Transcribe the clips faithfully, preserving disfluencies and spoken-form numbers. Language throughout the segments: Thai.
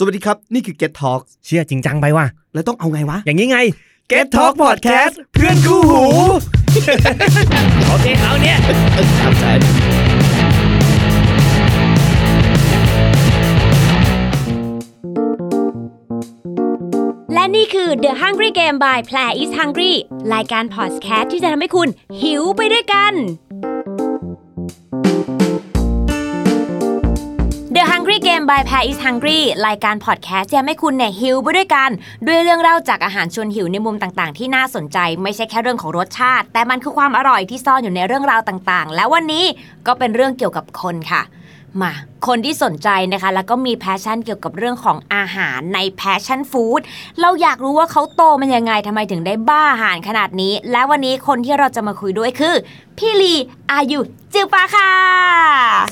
สวัสดีครับนี่คือ GET Talk เชื่อจริงจังไปว่ะแล้วต้องเอาไงวะอย่างนี้ไง GET Talk PODCAST เพื่อนคู่หูโอเคเอาเนี่ยครับสายและนี่คือ The Hungry Game by Pae is Hungry รายการ Podcast ที่จะทำให้คุณหิวไปด้วยกัน The Hungry Game by Pae is Hungry รายการ Podcast ที่ทำให้คุณเนี่ยหิวไปด้วยกันด้วยเรื่องเล่าจากอาหารชวนหิวในมุมต่างๆที่น่าสนใจไม่ใช่แค่เรื่องของรสชาติแต่มันคือความอร่อยที่ซ่อนอยู่ในเรื่องราวต่างๆและวันนี้ก็เป็นเรื่องเกี่ยวกับคนค่ะมาคนที่สนใจนะคะแล้วก็มีแพชชั่นเกี่ยวกับเรื่องของอาหารในแพชชั่นฟู้ดเราอยากรู้ว่าเขาโตมันยังไงทำไมถึงได้บ้าอาหารขนาดนี้และวันนี้คนที่เราจะมาคุยด้วยคือพี่ลีอายุจือปาค่ะ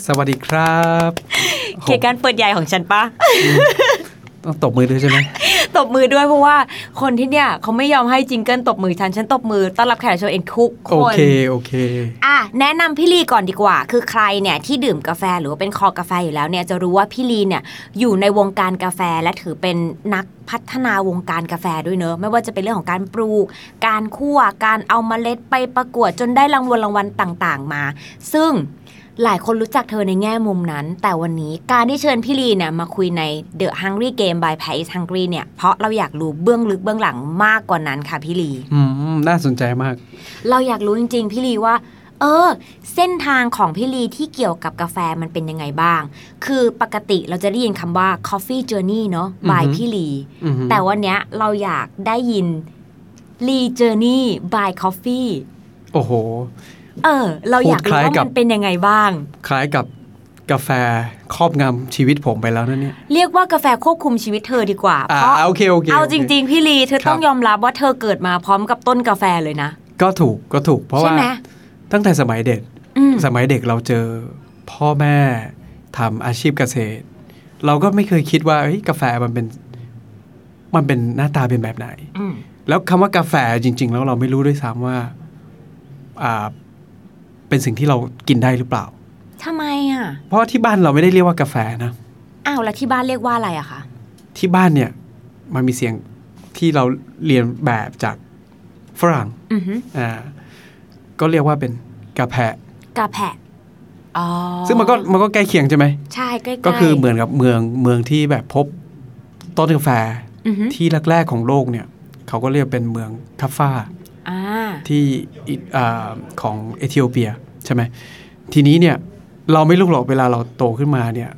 สวัสดีครับเกี่ยวกับการเปิดใหญ่ของฉันปะ ต้องตบมือด้วยใช่ไหม ตบมือด้วยเพราะว่าคนที่เนี่ยเขาไม่ยอมให้จิงเกิลตบมือฉันฉันตบมือต้อนรับแขกรับเชิญเองทุกคนโอเคโอเคอ่ะแนะนำพี่ลีก่อนดีกว่าคือใครเนี่ยที่ดื่มกาแฟหรือว่าเป็นคอกาแฟอยู่แล้วเนี่ยจะรู้ว่าพี่ลีเนี่ยอยู่ในวงการกาแฟและถือเป็นนักพัฒนาวงการกาแฟด้วยเนอะไม่ว่าจะเป็นเรื่องของการปลูกการคั่วการเอาเมล็ดไปประกวดจนได้รางวัลรางวัลต่างๆมาซึ่งหลายคนรู้จักเธอในแง่มุมนั้นแต่วันนี้การที่เชิญพี่ลีเนี่ยมาคุยใน The Hungry Game by Pae is Hungry เนี่ยเพราะเราอยากรู้เบื้องลึกเบื้องหลังมากกว่านั้นค่ะพี่ลีอืมน่าสนใจมากเราอยากรู้จริงๆพี่ลีว่าเออเส้นทางของพี่ลีที่เกี่ยวกับกาแฟมันเป็นยังไงบ้างคือปกติเราจะได้ยินคำว่า Coffee Journey เนาะ by พี่ลีแต่วันเนี้ยเราอยากได้ยิน Lee Journey by Coffee โอ้โหเออเราอยากรู้ว่ามันเป็นยังไงบ้างคล้ายกับกาแฟครอบงำชีวิตผมไปแล้วนั่นเนี่ยเรียกว่ากาแฟควบคุมชีวิตเธอดีกว่าเพราะโอเคโอเคเอาจริงๆพี่ลีเธอต้องยอมรับว่าเธอเกิดมาพร้อมกับต้นกาแฟเลยนะก็ถูกก็ถูกเพราะว่าตั้งแต่สมัยเด็กสมัยเด็กเราเจอพ่อแม่ทำอาชีพเกษตรเราก็ไม่เคยคิดว่ากาแฟมันเป็นมันเป็นหน้าตาเป็นแบบไหนแล้วคำว่ากาแฟจริงๆแล้วเราไม่รู้ด้วยซ้ำว่าอ่าเป็นสิ่งที่เรากินได้หรือเปล่าทำไมอ่ะเพราะที่บ้านเราไม่ได้เรียกว่ากาแฟนะอ้าวแล้วที่บ้านเรียกว่าอะไรอะคะที่บ้านเนี่ยมันมีเสียงที่เราเรียนแบบจากฝรั่งอ่าก็เรียกว่าเป็นกาแฟกาแฟอ๋อซึ่งมันก็มันก็ใกล้เคียงใช่ไหมใช่ใกล้ๆก็คือเหมือนกับเมืองเมืองที่แบบพบต้นกาแฟที่แรกๆของโลกเนี่ยเขาก็เรียกเป็นเมืองคัฟฟาที่ของเอธิโอเปียใช่ไหมทีนี้เนี่ยเราไม่รู้หรอกเวลาเราโตขึ้นมาเนี่ย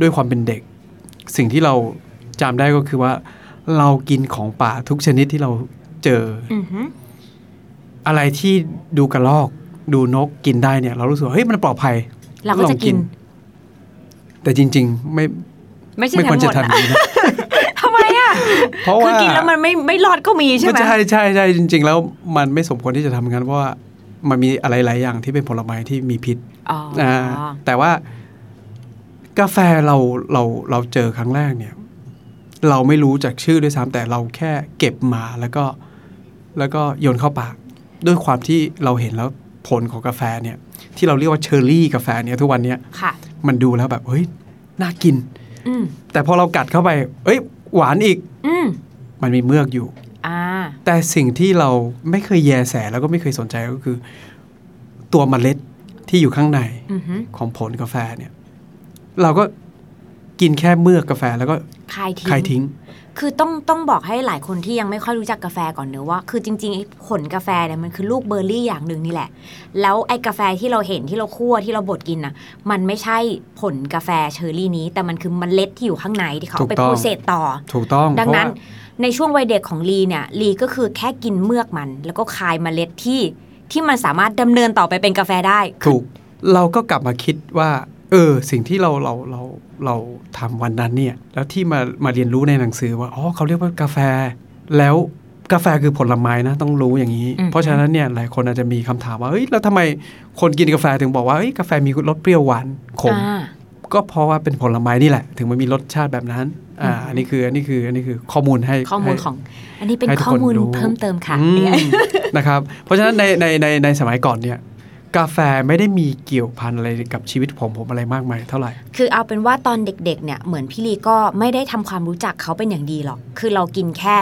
ด้วยความเป็นเด็กสิ่งที่เราจำได้ก็คือว่าเรากินของป่าทุกชนิดที่เราเจอ mm-hmm. อะไรที่ดูกระรอกดูนกกินได้เนี่ยเรารู้สึกว่าเฮ้ยมันปลอดภัยเราก็จะกินแต่จริงๆไม่ไม่ใช่ควรจะทำอย่างนี้นะทำไมอ่ะคือกินแล้วมันไม่ไม่รอดก็มีใช่ไหมใช่ใช่ใช่จริงๆแล้วมันไม่สมควรที่จะทำงั้นเพราะว่ามันมีอะไรหลายอย่างที่เป็นผลไม้ที่มีพิษอ๋อแต่ว่ากาแฟเราเราเราเจอครั้งแรกเนี่ยเราไม่รู้จากชื่อด้วยซ้ำแต่เราแค่เก็บมาแล้วก็แล้วก็โยนเข้าปากด้วยความที่เราเห็นแล้วผลของกาแฟเนี่ยที่เราเรียกว่าเชอร์รี่กาแฟเนี่ยทุกวันเนี้ยมันดูแล้วแบบเฮ้ยน่ากินแต่พอเรากัดเข้าไปเอ้ยหวานอีก ม, มันมีเมือกอยู่แต่สิ่งที่เราไม่เคยแยแสแล้วก็ไม่เคยสนใจก็คือตัวเมล็ดที่อยู่ข้างในของผลกาแฟเนี่ยเราก็กินแค่เมือกกาแฟแล้วก็คายทิ้งคายทิ้งคือต้องต้องบอกให้หลายคนที่ยังไม่ค่อยรู้จักกาแฟก่อนเนอะว่าคือจริงๆไอ้ผลกาแฟเนี่ยมันคือลูกเบอร์รี่อย่างหนึ่งนี่แหละแล้วไอ้กาแฟที่เราเห็นที่เราคั่วที่เราบดกินน่ะมันไม่ใช่ผลกาแฟเชอร์รี่นี้แต่มันคือเมล็ดที่อยู่ข้างในที่เขาไปโปรเซสต่อถูกต้องดังนั้นในช่วงวัยเด็กของลีเนี่ยลีก็คือแค่กินเมือกมันแล้วก็คายเมล็ดที่ที่มันสามารถดำเนินต่อไปเป็นกาแฟได้ถูกเราก็กลับมาคิดว่าเออสิ่งที่เราเราเราเราทำวันนั้นเนี่ยแล้วที่มามาเรียนรู้ในหนังสือว่าอ๋อเขาเรียกว่ากาแฟแล้วกาแฟคือผลไม้นะต้องรู้อย่างนี้เพราะฉะนั้นเนี่ยหลายคนอาจจะมีคำถามว่าเฮ้ยแล้วทำไมคนกินกาแฟถึงบอกว่าเฮ้ยกาแฟมีรสเปรี้ยวหวานขมก็เพราะว่าเป็นผลไม้นี่แหละถึงมันมีรสชาติแบบนั้นอ่าอันนี้คืออันนี้คืออันนี้คือข้อมูลให้ข้อมูลของอันนี้เป็นข้อมูลเพิ่มเติมค่ะนะครับเพราะฉะนั้นในในในในสมัยก่อนเนี่ย กาแฟไม่ได้มีเกี่ยวพันอะไรกับชีวิตผมผมอะไรมากมายเท่าไหร่คือเอาเป็นว่าตอนเด็กๆเนี่ยเหมือนพี่ลีก็ไม่ได้ทำความรู้จักเขาเป็นอย่างดีหรอกคือเรากินแค่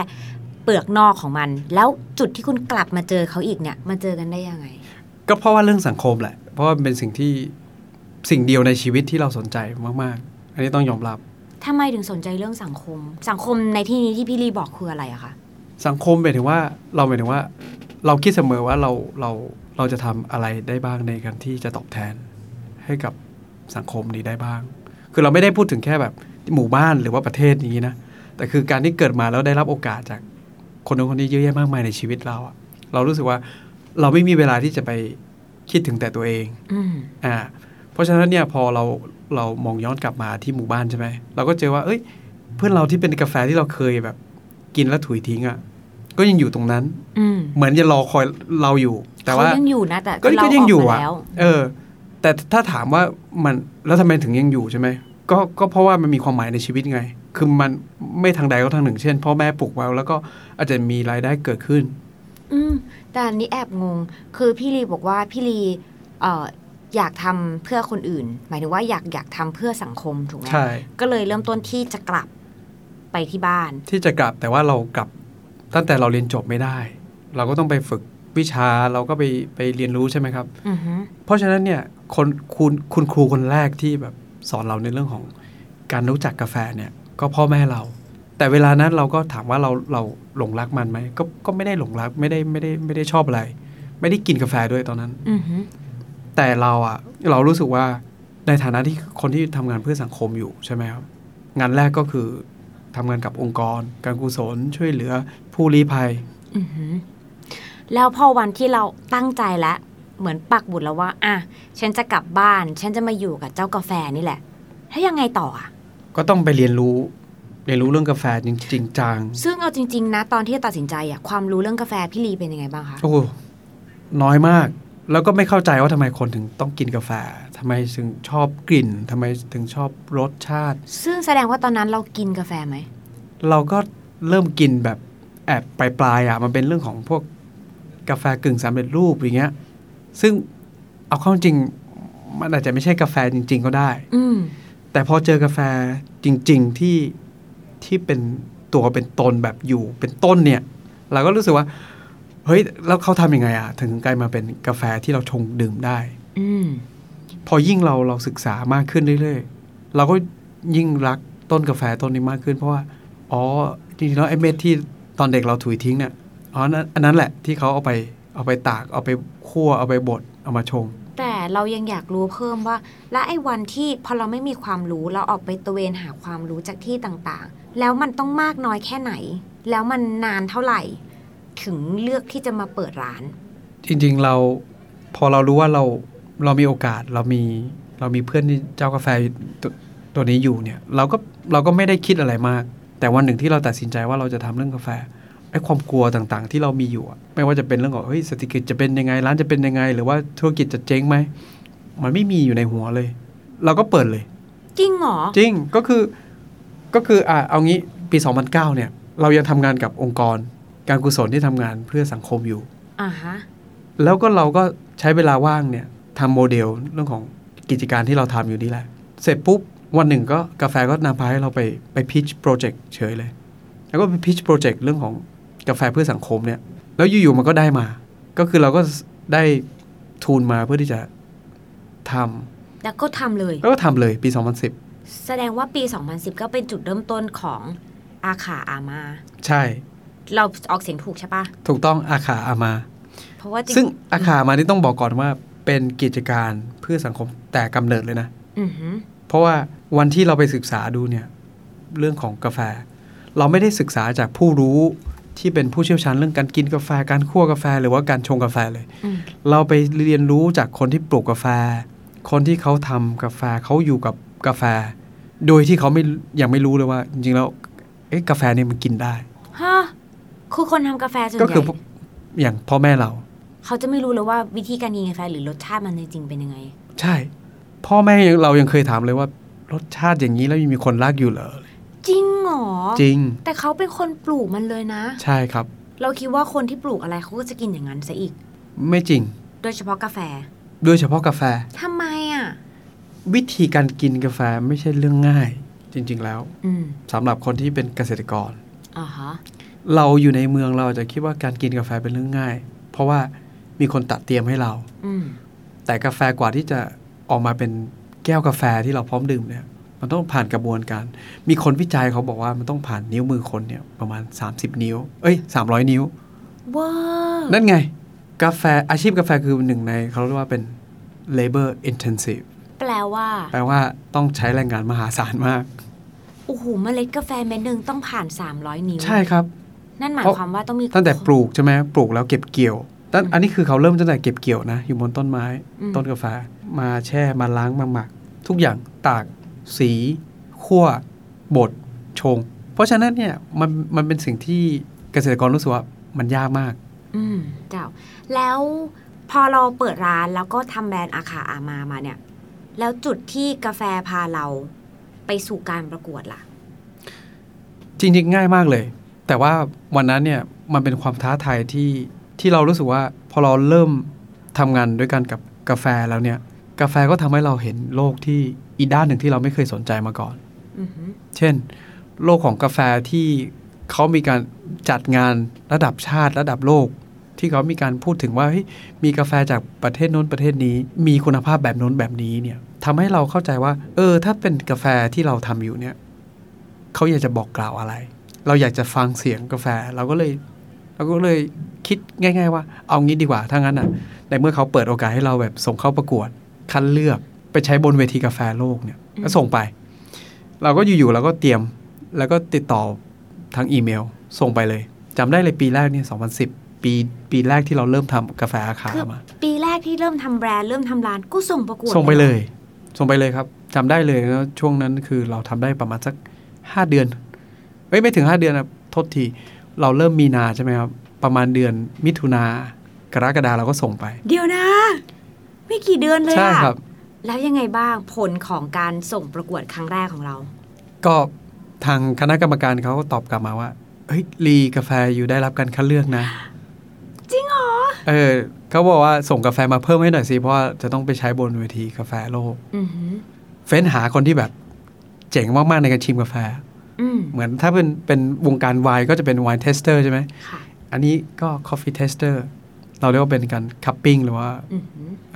เปลือกนอกของมันแล้วจุดที่คุณกลับมาเจอเขาอีกเนี่ยมาเจอกันได้ยังไงก็เพราะว่าเรื่องสังคมแหละเพราะว่าเป็นสิ่งที่สิ่งเดียวในชีวิตที่เราสนใจมากๆอันนี้ต้องยอมรับทำไมถึงสนใจเรื่องสังคมสังคมในที่นี้ที่พี่ลีบอกคืออะไรอะคะสังคมหมายถึงว่าเราหมายถึงว่าเราคิดเสมอว่าเราเราเราจะทำอะไรได้บ้างในการที่จะตอบแทนให้กับสังคมนี้ได้บ้างคือเราไม่ได้พูดถึงแค่แบบหมู่บ้านหรือว่าประเทศนี้นะแต่คือการที่เกิดมาแล้วได้รับโอกาสจากคนนู้นคนนี้เยอะแยะมากมายในชีวิตเราอะเรารู้สึกว่าเราไม่มีเวลาที่จะไปคิดถึงแต่ตัวเองอ่าเพราะฉะนั้นเนี่ยพอเราเรามองย้อนกลับมาที่หมู่บ้านใช่ไหมเราก็เจอว่าเอ้ยเพื่อนเราที่เป็นกาแฟที่เราเคยแบบกินแล้วถุยทิ้งอ่ะก็ยังอยู่ตรงนั้นเหมือนจะรอคอยเราอยู่แต่ว่ายังอยู่นะแต่ก็ก็ยังอยู่อ่ะเออแต่ถ้าถามว่ามันแล้วทำไมถึงยังอยู่ใช่ไหมก็ก็เพราะว่ามันมีความหมายในชีวิตไงคือมันไม่ทางใดก็ทางหนึ่งเช่นพ่อแม่ปลูกไว้แล้วก็อาจจะมีรายได้เกิดขึ้นอืมแต่อันนี้แอบงงคือพี่ลีบอกว่าพี่ลีเอ่ออยากทำเพื่อคนอื่นหมายถึงว่าอยากอยากทำเพื่อสังคมถูกไหมใช่ก็เลยเริ่มต้นที่จะกลับไปที่บ้านที่จะกลับแต่ว่าเรากลับตั้งแต่เราเรียนจบไม่ได้เราก็ต้องไปฝึกวิชาเราก็ไปไปเรียนรู้ใช่ไหมครับ uh-huh. เพราะฉะนั้นเนี่ยคนคุณคุณครูคนแรกที่แบบสอนเราในเรื่องของการรู้จักกาแฟเนี่ยก็พ่อแม่เราแต่เวลานั้นเราก็ถามว่าเราเราหลงรักมันไหมก็ก็ไม่ได้หลงรักไม่ได้ไม่ได้ไม่ได้ชอบอะไรไม่ได้กินกาแฟด้วยตอนนั้น uh-huh. แต่เราอะเรารู้สึกว่าในฐานะที่คนที่ทำงานเพื่อสังคมอยู่ใช่ไหมครับงานแรกก็คือทำงานกับองค์กรการกุศลช่วยเหลือผู้ลี้ภัยแล้วพอวันที่เราตั้งใจแล้วเหมือนปักบุตรแล้วว่าอ่ะฉันจะกลับบ้านฉันจะมาอยู่กับเจ้ากาแฟนี่แหละแล้วยังไงต่ออ่ะก็ต้องไปเรียนรู้เรียนรู้เรื่องกาแฟจริงจริงจังซึ่งเอาจริงๆนะตอนที่ตัดสินใจอ่ะความรู้เรื่องกาแฟพี่ลีเป็นยังไงบ้างคะโอ้น้อยมากแล้วก็ไม่เข้าใจว่าทำไมคนถึงต้องกินกาแฟทำไมถึงชอบกลิ่นทำไมถึงชอบรสชาติซึ่งแสดงว่าตอนนั้นเรากินกาแฟไหมเราก็เริ่มกินแบบแอบปลายๆอ่ะมันเป็นเรื่องของพวกกาแฟกึ่งสำเร็จรูปอย่างเงี้ยซึ่งเอาเข้าจริงมันอาจจะไม่ใช่กาแฟจริงๆก็ได้แต่พอเจอกาแฟจริงๆที่ที่เป็นตัวเป็นตนแบบอยู่เป็นต้นเนี่ยเราก็รู้สึกว่าเฮ้ยแล้วเขาทำยังไงอ่ะถึงกลายมาเป็นกาแฟที่เราชงดื่มได้อืมพอยิ่งเราเราศึกษามากขึ้นเรื่อยๆเราก็ยิ่งรักต้นกาแฟต้นนี้มากขึ้นเพราะว่าอ๋อจริงๆแล้วไอ้เม็ดที่ตอนเด็กเราถุยทิ้งเนี่ยอ๋ออันนั้นแหละที่เขาเอาไปเอาไปตากเอาไปคั่วเอาไปบดเอามาชงแต่เรายังอยากรู้เพิ่มว่าและไอ้วันที่พอเราไม่มีความรู้เราออกไปตระเวนหาความรู้จากที่ต่างๆแล้วมันต้องมากน้อยแค่ไหนแล้วมันนานเท่าไหร่ถึงเลือกที่จะมาเปิดร้านจริงๆเราพอเรารู้ว่าเราเรามีโอกาสเรามีเรามีเพื่อนที่เจ้ากาแฟตัว, ตัวนี้อยู่เนี่ยเราก็เราก็ไม่ได้คิดอะไรมากแต่วันหนึ่งที่เราตัดสินใจว่าเราจะทำเรื่องกาแฟไอ้ความกลัวต่างๆที่เรามีอยู่ไม่ว่าจะเป็นเรื่องของเฮ้ยเศรษฐกิจจะเป็นยังไงร้านจะเป็นยังไงหรือว่าธุรกิจจะเจ๊งไหมมันไม่มีอยู่ในหัวเลยเราก็เปิดเลยจริงหรอจริงก็คือก็คืออ่ะเอางี้ปีสองพันเก้าเนี่ยเรายังทำงานกับองค์กรการกุศลที่ทำงานเพื่อสังคมอยู่อ่าฮะแล้วก็เราก็ใช้เวลาว่างเนี่ยทำโมเดลเรื่องของกิจการที่เราทำอยู่นี่แหละเสร็จปุ๊บวันหนึ่งก็กาแฟก็นำพาให้เราไปไปพิชโปรเจกต์เฉยเลยแล้วก็ไปพิชโปรเจกต์เรื่องของกาแฟเพื่อสังคมเนี่ยแล้วอยู่ๆมันก็ได้มาก็คือเราก็ได้ทุนมาเพื่อที่จะทำแล้วก็ทำเลยแล้วก็ทำเลยปีสองพันสิบแสดงว่าปีสองพันสิบก็เป็นจุดเริ่มต้นของอาขาอามาใช่เราออกเสียงถูกใช่ปะถูกต้องอาขาอามาเพราะว่าซึ่งอาขาอามานี่ต้องบอกก่อนว่าเป็นกิจการเพื่อสังคมแต่กำเนิดเลยนะเพราะว่าวันที่เราไปศึกษาดูเนี่ยเรื่องของกาแฟเราไม่ได้ศึกษาจากผู้รู้ที่เป็นผู้เชี่ยวชาญเรื่องการกินกาแฟการคั่วกาแฟหรือว่าการชงกาแฟเลยเราไปเรียนรู้จากคนที่ปลูกกาแฟคนที่เขาทำกาแฟเขาอยู่กับกาแฟโดยที่เขาไม่ยังไม่รู้เลยว่าจริงๆแล้วเอ๊ะกาแฟนี่มันกินได้ฮะคือคนทำกาแฟส่วนใหญ่ก็คืออย่างพ่อแม่เราเขาจะไม่รู้เลยว่าวิธีการกินกาแฟหรือรสชาติมันจริงๆเป็นยังไงใช่พ่อแม่เรายังเคยถามเลยว่ารสชาติอย่างนี้แล้วยังมีคนรักอยู่เหรอจริงหรอจริงแต่เขาเป็นคนปลูกมันเลยนะใช่ครับเราคิดว่าคนที่ปลูกอะไรเขาก็จะกินอย่างนั้นซะอีกไม่จริงโดยเฉพาะกาแฟ โดยเฉพาะกาแฟทำไมอ่ะวิธีการกินกาแฟไม่ใช่เรื่องง่ายจริงๆแล้วสำหรับคนที่เป็นเกษตรกรอ่าฮะเราอยู่ในเมืองเราจะคิดว่าการกินกาแฟเป็นเรื่องง่ายเพราะว่ามีคนตัดเตรียมให้เราแต่กาแฟกว่าที่จะออกมาเป็นแก้วกาแฟที่เราพร้อมดื่มเนี่ยมันต้องผ่านกระบวนการมีคนวิจัยเขาบอกว่ามันต้องผ่านนิ้วมือคนเนี่ยประมาณสามสิบนิ้วเอ้ยสามร้อยนิ้วว้าวนั่นไงกาแฟอาชีพกาแฟคือหนึ่งในเขาเรียกว่าเป็น labor intensive แปลว่าแปลว่าต้องใช้แรงงานมหาศาลมากโอ้โหเมล็ดกาแฟเม็ดนึงต้องผ่านสามร้อยนิ้วใช่ครับนั่นหมายความว่าต้องมีตั้งแต่ปลูกใช่ไหมปลูกแล้วเก็บเกี่ยวตั้งอันนี้คือเขาเริ่มตั้งแต่เก็บเกี่ยวนะอยู่บนต้นไม้ต้นกาแฟมาแช่มาล้างมาหมักทุกอย่างตากสีคั่วบดชงเพราะฉะนั้นเนี่ยมันมันเป็นสิ่งที่เกษตรกรรู้สึกว่ามันยากมากอืมเจ้าแล้วพอเราเปิดร้านแล้วก็ทำแบรนด์อาคาอามามาเนี่ยแล้วจุดที่กาแฟพาเราไปสู่การประกวดล่ะจริงๆง่ายมากเลยแต่ว่าวันนั้นเนี่ยมันเป็นความท้าทายที่ที่เรารู้สึกว่าพอเราเริ่มทำงานด้วยกันกับกาแฟแล้วเนี่ยกาแฟก็ทำให้เราเห็นโลกที่อีกด้านหนึ่งที่เราไม่เคยสนใจมาก่อนเช่นโลกของกาแฟที่เขามีการจัดงานระดับชาติระดับโลกที่เขามีการพูดถึงว่าเฮ้ยมีกาแฟจากประเทศโน้นประเทศนี้มีคุณภาพแบบโน้นแบบนี้เนี่ยทำให้เราเข้าใจว่าเออถ้าเป็นกาแฟที่เราทำอยู่เนี่ยเขาอยากจะบอกกล่าวอะไรเราอยากจะฟังเสียงกาแฟเราก็เลยเราก็เลยคิดง่ายๆว่าเอางี้ดีกว่าถ้างั้นอ่ะในเมื่อเขาเปิดโอกาสให้เราแบบส่งเข้าประกวดคัดเลือกไปใช้บนเวทีกาแฟโลกเนี่ยก็ส่งไปเราก็อยู่ๆเราก็เตรียมแล้วก็ติดต่อทางอีเมลส่งไปเลยจำได้เลยปีแรกเนี่ยสองพันสิบปีปีแรกที่เราเริ่มทำกาแฟอาคามาปีแรกที่เริ่มทำแบรนด์เริ่มทำร้านก็ส่งประกวดส่งไปเลยส่งไปเลยครับจำได้เลยนะช่วงนั้นคือเราทำได้ประมาณสักห้าเดือนเอ้ยไม่ถึงห้าเดือนนะโทษทีเราเริ่มมีนาใช่ไหมครับประมาณเดือนมิถุนากรกฎาเราก็ส่งไปเดี๋ยวนะไม่กี่เดือนเลยใช่ครับแล้วยังไงบ้างผลของการส่งประกวดครั้งแรกของเราก็ทางคณะกรรมการเขาก็ตอบกลับมาว่าเฮ้ยลีกาแฟอยู่ได้รับการคัดเลือกนะจริงเหรอเออเขาบอกว่าส่งกาแฟมาเพิ่มให้หน่อยสิเพราะว่าจะต้องไปใช้บนเวทีกาแฟโลกเฟ้นหาคนที่แบบเจ๋งมากๆในการชิมกาแฟเหมือนถ้าเป็นเป็นวงการไวน์ก็จะเป็นไวน์เทสเตอร์ใช่ไหมอันนี้ก็คอฟฟี่เทสเตอร์เราเรียกว่าเป็นการคัพปิ้งหรือว่า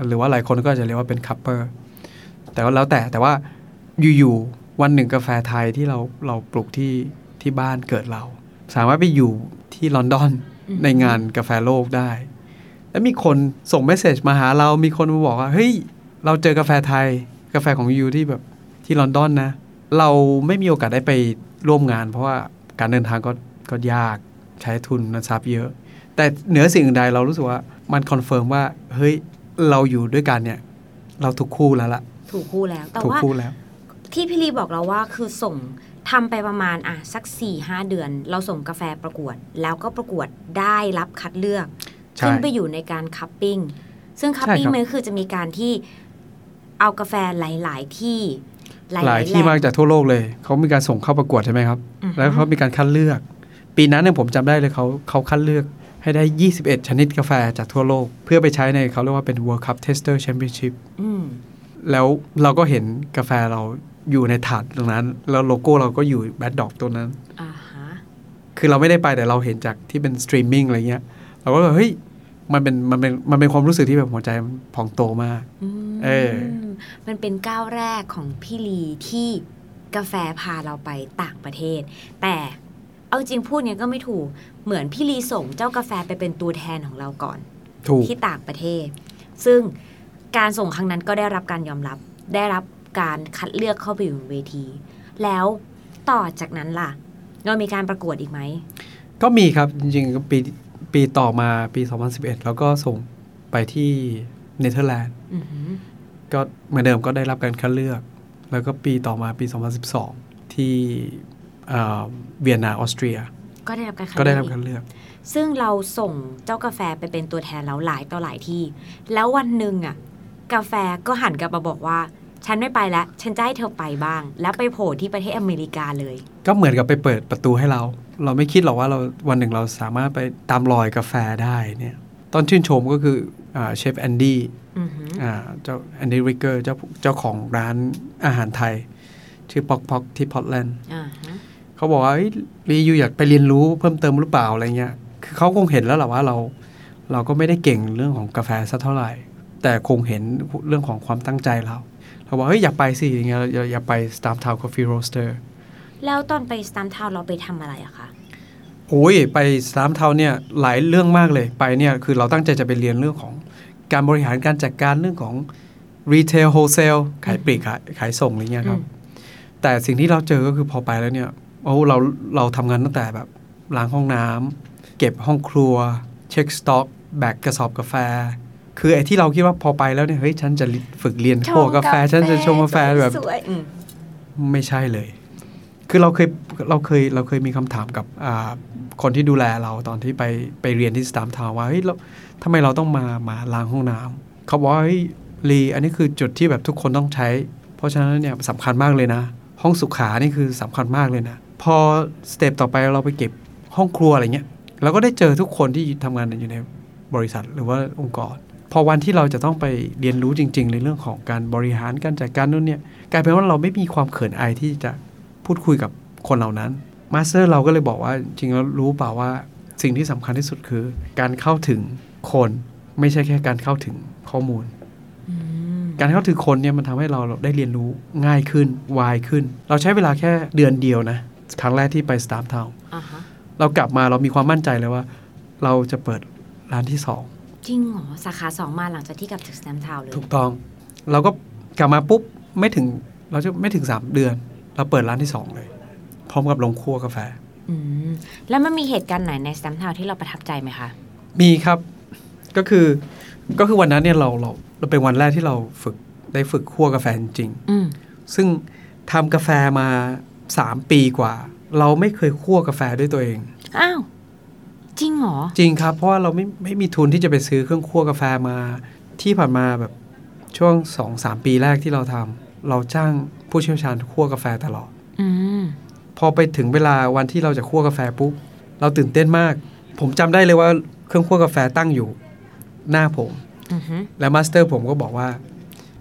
หรือว่าหลายคนก็จะเรียกว่าเป็นคัพเปอร์แต่ว่าแล้วแต่แต่ว่าอยู่ๆวันหนึ่งกาแฟไทยที่เราเราปลูกที่ที่บ้านเกิดเราสามารถไปอยู่ที่ลอนดอนในงานกาแฟโลกได้แล้วมีคนส่งเมสเซจมาหาเรามีคนมาบอกว่าเฮ้ยเราเจอกาแฟไทยกาแฟของยูที่แบบที่ลอนดอนนะเราไม่มีโอกาสได้ไปร่วมงานเพราะว่าการเดินทางก็ก็ยากใช้ทุนทรัพย์เยอะแต่เหนือสิ่งอื่นใดเรารู้สึกว่ามันคอนเฟิร์มว่าเฮ้ยเราอยู่ด้วยกันเนี่ยเราถูกคู่แล้วล่ะถูกคู่แล้วแต่ว่าที่พี่ลีบอกเราว่าคือส่งทำไปประมาณอ่ะสัก สี่ถึงห้า เดือนเราส่งกาแฟประกวดแล้วก็ประกวดได้รับคัดเลือกขึ้นไปอยู่ในการคัพปิ้งซึ่งคัพปิ้งมันคือจะมีการที่เอากาแฟหลายๆที่หลาย, หลายที่มาจากทั่วโลกเลยเขามีการส่งเข้าประกวดใช่ไหมครับ uh-huh. แล้วเขามีการคัดเลือกปีนั้นเนี่ยผมจำได้เลยเขาเขาคัดเลือกให้ได้ยี่สิบเอ็ดชนิดกาแฟจากทั่วโลกเพื่อไปใช้ในเขาเรียกว่าเป็น World Cup Taster Championship แล้วเราก็เห็นกาแฟเราอยู่ในถาดตรงนั้นแล้วโลโก้เราก็อยู่แบดดอกตัวนั้น uh-huh. คือเราไม่ได้ไปแต่เราเห็นจากที่เป็นสตรีมมิ่งอะไรเงี้ยเราก็เฮ้ยมันเป็นมันเป็นมันเป็นความรู้สึกที่แบบหัวใจมันพองโตมากเออมันเป็นก้าวแรกของพี่ลีที่กาแฟพาเราไปต่างประเทศแต่เอาจริงพูดเนี่ยก็ไม่ถูกเหมือนพี่ลีส่งเจ้ากาแฟไปเป็นตัวแทนของเราก่อนที่ต่างประเทศซึ่งการส่งครั้งนั้นก็ได้รับการยอมรับได้รับการคัดเลือกเข้าไปอยู่บนเวทีแล้วต่อจากนั้นล่ะเรามีการประกวดอีกไหมก็มีครับจริงๆปีปีต่อมาปีสองพันสิบเอ็ดแล้วก็ส่งไปที่เนเธอร์แลนด์ก็เหมือนเดิมก็ได้รับการคัดเลือกแล้วก็ปีต่อมาปีสองพันสิบสองที่เวียนนาออสเตรียก็ได้รับการคัดเลือกก็ได้รับการเลือกซึ่งเราส่งเจ้ากาแฟไปเป็นตัวแทนแล้วหลายต่อหลายที่แล้ววันหนึ่งอ่ะกาแฟก็หันกลับมาบอกว่าฉันไม่ไปแล้วฉันจะให้เธอไปบ้างแล้วไปโผล่ที่ประเทศอเมริกาเลยก็เหมือนกับไปเปิดประตูให้เราเราไม่คิดหรอกว่าเราวันหนึ่งเราสามารถไปตามรอยกาแฟได้เนี่ยตอนชื่นชมก็คือ เชฟแอนดี้เจ้าแอนดี้ริกเกอร์เจ้าเจ้าของร้านอาหารไทยชื่อพ็อกพ็อกที่พอร์ตแลนด์เขาบอกว่าเฮ้ยรีอยู่อยากไปเรียนรู้เพิ่มเติมหรือเปล่าอะไรเงี้ยคือเขาคงเห็นแล้วแหละว่าเราเราก็ไม่ได้เก่งเรื่องของกาแฟสักเท่าไหร่แต่คงเห็นเรื่องของความตั้งใจเราเขาบอกเฮ้ยอยากไปสิอย่างเงี้ยอยากไป Stumptown Coffee Roaster แล้วตอนไป Stumptown เราไปทำอะไรอะคะโอ้ยไป Stumptown เนี่ยหลายเรื่องมากเลยไปเนี่ยคือเราตั้งใจจะไปเรียนเรื่องของการบริหารการจัดการเรื่องของ Retail Wholesale ขายปลีกขายส่งอะไรเงี้ยครับแต่สิ่งที่เราเจอก็คือพอไปแล้วเนี่ยโอ้เราเราทำงานตั้งแต่แบบล้างห้องน้ำเก็บห้องครัวเช็คสต็อกแบกกระสอบกาแฟคือไอ้ที่เราคิดว่าพอไปแล้วเนี่ยเฮ้ยฉันจะฝึกเรียนคั่วกาแฟฉันจะชงกาแฟแบบไม่ใช่เลยคือเราเคยเราเคยเราเคยมีคำถามกับคนที่ดูแลเราตอนที่ไปไปเรียนที่สตาร์มทาวน์ว่าเฮ้ยเราทำไมเราต้องมามาล้างห้องน้ำเขาบอกว่าเฮ้ยลีอันนี้คือจุดที่แบบทุกคนต้องใช้เพราะฉะนั้นเนี่ยสำคัญมากเลยนะห้องสุขานี่คือสำคัญมากเลยนะพอสเต็ปต่อไปเราไปเก็บห้องครัวอะไรเงี้ยเราก็ได้เจอทุกคนที่ทำงานอยู่ในบริษัทหรือว่าองค์กรพอวันที่เราจะต้องไปเรียนรู้จริงๆในเรื่องของการบริหารการจัดการนู่นเนี่ยกลายเป็นว่าเราไม่มีความเขินอายที่จะพูดคุยกับคนเหล่านั้นมาสเตอร์เราก็เลยบอกว่าจริงแล้วรู้เปล่าว่าสิ่งที่สำคัญที่สุดคือการเข้าถึงคนไม่ใช่แค่การเข้าถึงข้อมูล mm. การเข้าถึงคนเนี่ยมันทำให้เราได้เรียนรู้ง่ายขึ้นไวขึ้นเราใช้เวลาแค่เดือนเดียวนะครั้งแรกที่ไปสตาร์ทอัพเรากลับมาเรามีความมั่นใจเลยว่าเราจะเปิดร้านที่สองจริงเหรอสาขาสองมาหลังจากที่กลับจากสแตมทาวน์เลยถูกต้องเราก็กลับมาปุ๊บไม่ถึงเราจะไม่ถึงสามเดือนเราเปิดร้านที่สองเลยพร้อมกับลงครัวกาแฟอืมแล้วมันมีเหตุการณ์ไหนในสแตมทาวน์ที่เราประทับใจไหมคะมีครับก็คือก็คือวันนั้นเนี่ยเราเราเราเป็นวันแรกที่เราฝึกได้ฝึกคั่วกาแฟจริงๆซึ่งทำกาแฟมาสามปีกว่าเราไม่เคยคั่วกาแฟด้วยตัวเองอ้าวจริงเหรอจริงครับเพราะว่าเราไม่ไม่มีทุนที่จะไปซื้อเครื่องคั่วกาแฟมาที่ผ่านมาแบบช่วง สองถึงสาม ปีแรกที่เราทำเราจ้างผู้เชี่ยวชาญคั่วกาแฟตลอดอืมพอไปถึงเวลาวันที่เราจะคั่วกาแฟปุ๊บเราตื่นเต้นมากผมจำได้เลยว่าเครื่องคั่วกาแฟตั้งอยู่หน้าผมอือฮึแล้วมาสเตอร์ผมก็บอกว่า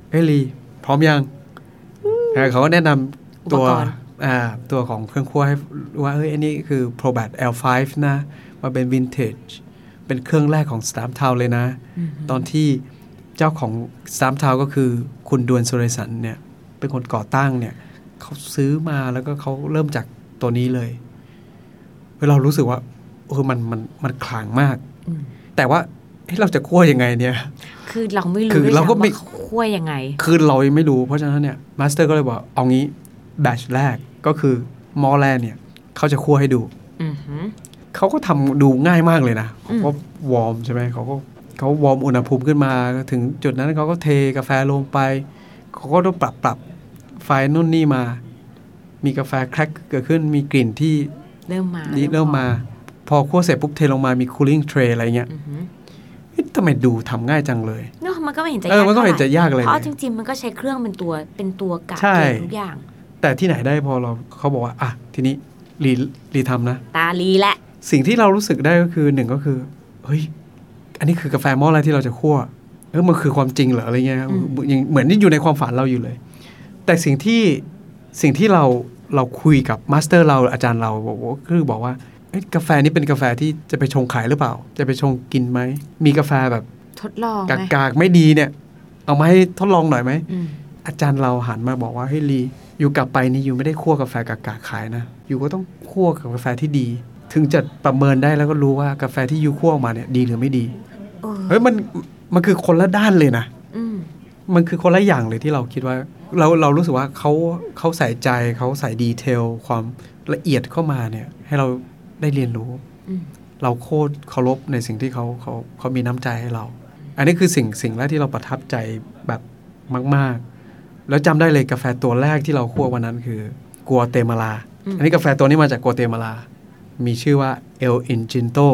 เฮ้ยลีพร้อมยังเขาก็แนะนำตัวอ่าตัวของเครื่องคั่วให้ว่าเฮ้ยอันนี้คือ Probat แอล ไฟว์ นะมันเป็นวินเทจเป็นเครื่องแรกของ Stumptown เลยนะ mm-hmm. ตอนที่เจ้าของ Stumptown ก็คือคุณดวนสุเรสันเนี่ยเป็นคนก่อตั้งเนี่ยเขาซื้อมาแล้วก็เขาเริ่มจากตัวนี้เลยเรารู้สึกว่าเออมันมันมันขลังมาก mm-hmm. แต่ว่าเราจะคั่วยังไงเนี่ยคือเราไม่รู้คือเราก็ไม่คั่วยังไงคือเรายังไม่รู้เพราะฉะนั้นเนี่ยมาสเตอร์ก็เลยบอกเอางี้แบชแรกก็คือหม้อแรกเนี่ยเขาจะคั่วให้ดู mm-hmm.เขาก็ทำดูง่ายมากเลยนะเขาก็วอร์มใช่ไหมเขาก็เขาวอร์มอุณหภูมิขึ้นมาถึงจุดนั้นเขาก็เทกาแฟลงไปเขาก็ต้องปรับปรับไฟนู่นนี่มามีกาแฟแครกเกิดขึ้นมีกลิ่นที่เริ่มมาเริ่มมาพอคั่วเสร็จปุ๊บเทลงมามีคูลิ่งเทรย์อะไรเงี้ยทำไมดูทำง่ายจังเลยเนาะมันก็ไม่เห็นจะยากมันก็เห็นจะยากเลยเพราะจริงๆมันก็ใช้เครื่องเป็นตัวเป็นตัวกะเกณฑ์ทุกอย่างแต่ที่ไหนได้พอเราเขาบอกว่าอ่ะทีนี้รีรีทำนะตาลีแหละสิ่งที่เรารู้สึกได้ก็คือหนึ่งก็คือเฮ้ยอันนี้คือกาแฟหม้ออะไรที่เราจะคั่วเออมันคือความจริงเหรออะไรเงี้ยเหมือนที่อยู่ในความฝันเราอยู่เลยแต่สิ่งที่สิ่งที่เราเราคุยกับมาสเตอร์เราอาจารย์เราบอกว่าคือบอกว่ากาแฟนี้เป็นกาแฟที่จะไปชงขายหรือเปล่าจะไปชงกินไหมมีกาแฟแบบทดลองกากๆไม่ดีเนี่ยเอามาให้ทดลองหน่อยไหมอาจารย์เราหันมาบอกว่าเฮ้ยลีอยู่กลับไปนี่อยู่ไม่ได้คั่วกาแฟกากๆขายนะอยู่ก็ต้องคั่วกับกาแฟที่ดีถึงจะประเมินได้แล้วก็รู้ว่ากาแฟที่ยูคั่วออกมาเนี่ยดีหรือไม่ดีเฮ้ยมันมันคือคนละด้านเลยนะมันคือคนละอย่างเลยที่เราคิดว่าเราเรารู้สึกว่าเขาเขาใส่ใจเขาใส่ดีเทลความละเอียดเข้ามาเนี่ยให้เราได้เรียนรู้เราโคตรเคารพในสิ่งที่เขาเขาเขามีน้ำใจให้เราอันนี้คือสิ่งสิ่งแรกที่เราประทับใจแบบมากๆแล้วจำได้เลยกาแฟตัวแรกที่เราคั่ววันนั้นคือกัวเตมาลาอันนี้กาแฟตัวนี้มาจากกัวเตมาลามีชื่อว่า El Encinto